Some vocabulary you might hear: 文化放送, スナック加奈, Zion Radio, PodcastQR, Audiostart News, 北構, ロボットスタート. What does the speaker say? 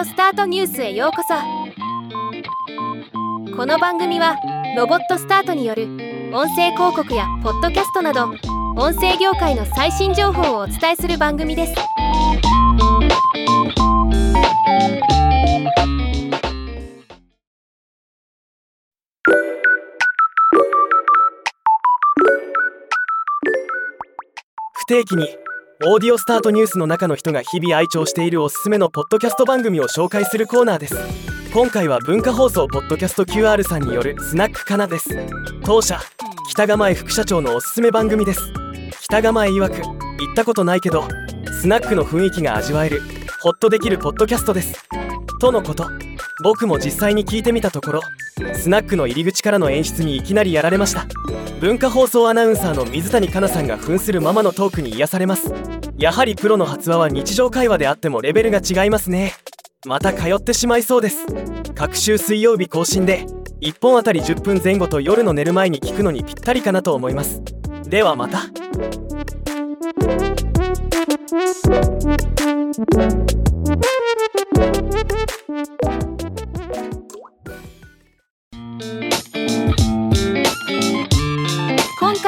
オスタートニュースへようこそ。この番組はロボットスタートによる音声広告やポッドキャストなど音声業界の最新情報をお伝えする番組です。不定期にオーディオスタートニュースの中の人が日々愛聴しているおすすめのポッドキャスト番組を紹介するコーナーです。今回は文化放送ポッドキャスト QR さんによるスナックかなです。当社北釜江副社長のおすすめ番組です。北釜江曰く、行ったことないけどスナックの雰囲気が味わえるホッとできるポッドキャストですとのこと。僕も実際に聞いてみたところ、スナックの入り口からの演出にいきなりやられました。文化放送アナウンサーの水谷香奈さんが扮するママのトークに癒されます。やはりプロの発話は日常会話であってもレベルが違いますね。また通ってしまいそうです。各週水曜日更新で1本あたり10分前後と夜の寝る前に聞くのにぴったりかなと思います。ではまた。今